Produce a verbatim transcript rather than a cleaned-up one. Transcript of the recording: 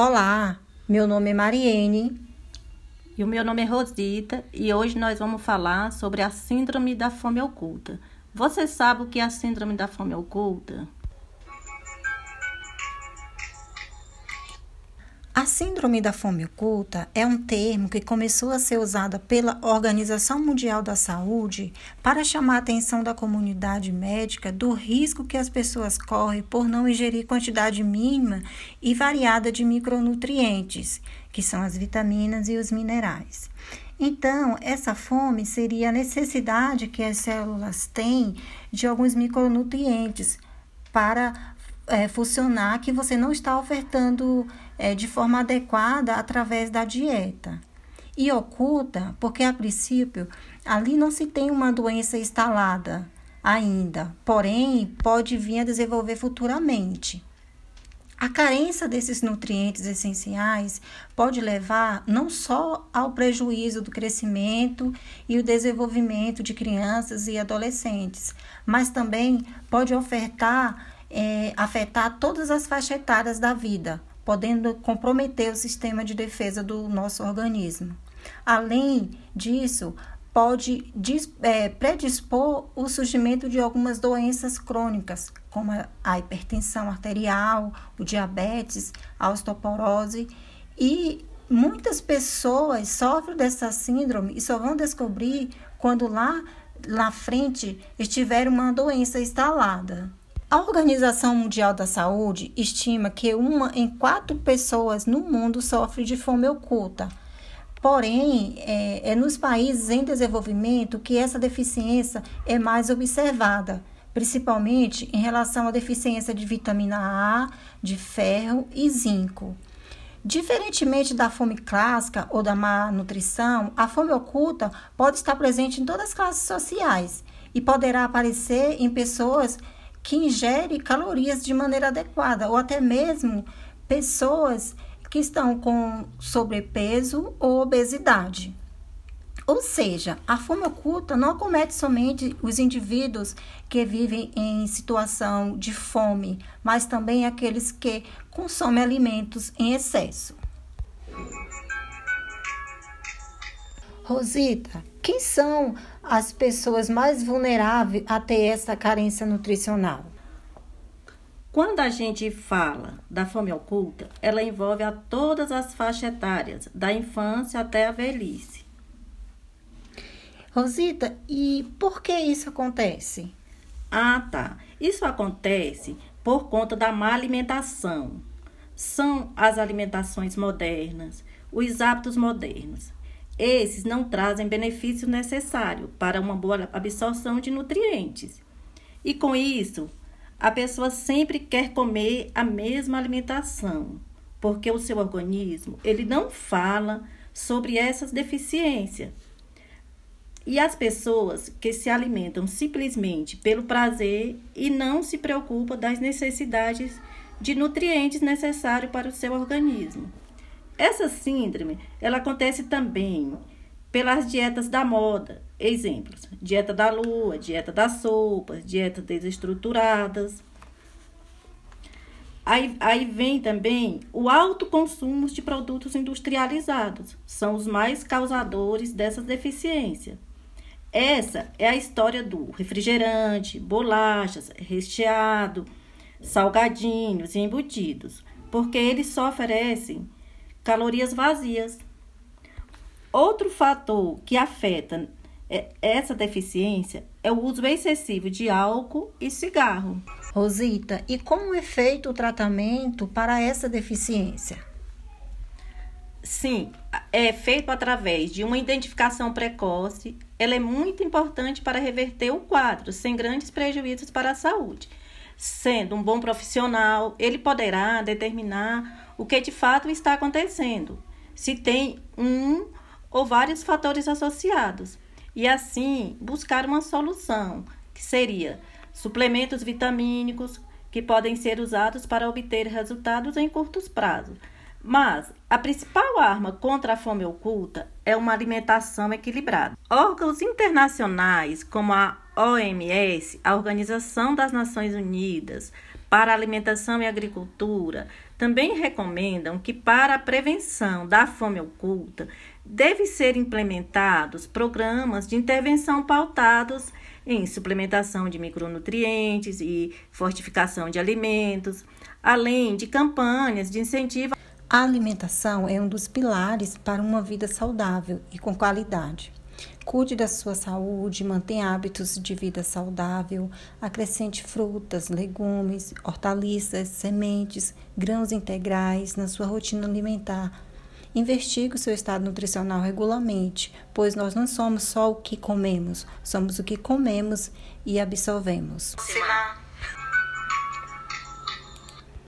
Olá, meu nome é Mariene. E o meu nome é Rosita e hoje nós vamos falar sobre a Síndrome da Fome Oculta. Você sabe o que é a Síndrome da Fome Oculta? A Síndrome da Fome Oculta é um termo que começou a ser usado pela Organização Mundial da Saúde para chamar a atenção da comunidade médica do risco que as pessoas correm por não ingerir quantidade mínima e variada de micronutrientes, que são as vitaminas e os minerais. Então, essa fome seria a necessidade que as células têm de alguns micronutrientes para é, funcionar, que você não está ofertando de forma adequada através da dieta. E oculta, porque a princípio, ali não se tem uma doença instalada ainda, porém, pode vir a desenvolver futuramente. A carência desses nutrientes essenciais pode levar não só ao prejuízo do crescimento e o desenvolvimento de crianças e adolescentes, mas também pode ofertar, é, afetar todas as faixas etárias da vida, podendo comprometer o sistema de defesa do nosso organismo. Além disso, pode predispor o surgimento de algumas doenças crônicas, como a hipertensão arterial, o diabetes, a osteoporose, e muitas pessoas sofrem dessa síndrome e só vão descobrir quando lá na frente estiver uma doença instalada. A Organização Mundial da Saúde estima que uma em quatro pessoas no mundo sofre de fome oculta. Porém, é, é nos países em desenvolvimento que essa deficiência é mais observada, principalmente em relação à deficiência de vitamina A, de ferro e zinco. Diferentemente da fome clássica ou da má nutrição, a fome oculta pode estar presente em todas as classes sociais e poderá aparecer em pessoas que ingere calorias de maneira adequada, ou até mesmo pessoas que estão com sobrepeso ou obesidade. Ou seja, a fome oculta não acomete somente os indivíduos que vivem em situação de fome, mas também aqueles que consomem alimentos em excesso. Rosita, quem são as pessoas mais vulneráveis a ter essa carência nutricional? Quando a gente fala da fome oculta, ela envolve a todas as faixas etárias, da infância até a velhice. Rosita, e por que isso acontece? Ah, tá. Isso acontece por conta da má alimentação. São as alimentações modernas, os hábitos modernos. Esses não trazem benefício necessário para uma boa absorção de nutrientes. E com isso, a pessoa sempre quer comer a mesma alimentação, porque o seu organismo, ele não fala sobre essas deficiências. E as pessoas que se alimentam simplesmente pelo prazer e não se preocupam das necessidades de nutrientes necessários para o seu organismo. Essa síndrome, ela acontece também pelas dietas da moda. Exemplos, dieta da lua, dieta das sopas, dietas desestruturadas. Aí, aí vem também o alto consumo de produtos industrializados. São os mais causadores dessas deficiências. Essa é a história do refrigerante, bolachas, recheado, salgadinhos e embutidos. Porque eles só oferecem calorias vazias. Outro fator que afeta essa deficiência é o uso excessivo de álcool e cigarro. Rosita, e como é feito o tratamento para essa deficiência? Sim, é feito através de uma identificação precoce. Ela é muito importante para reverter o quadro, sem grandes prejuízos para a saúde. Sendo um bom profissional, ele poderá determinar o que de fato está acontecendo, se tem um ou vários fatores associados, e assim buscar uma solução, que seria suplementos vitamínicos, que podem ser usados para obter resultados em curtos prazos. Mas a principal arma contra a fome oculta é uma alimentação equilibrada. Órgãos internacionais como a O M S, a Organização das Nações Unidas para Alimentação e Agricultura, também recomendam que para a prevenção da fome oculta devem ser implementados programas de intervenção pautados em suplementação de micronutrientes e fortificação de alimentos, além de campanhas de incentivo. A alimentação é um dos pilares para uma vida saudável e com qualidade. Cuide da sua saúde, mantenha hábitos de vida saudável, acrescente frutas, legumes, hortaliças, sementes, grãos integrais na sua rotina alimentar. Investigue o seu estado nutricional regularmente, pois nós não somos só o que comemos, somos o que comemos e absorvemos. Sim.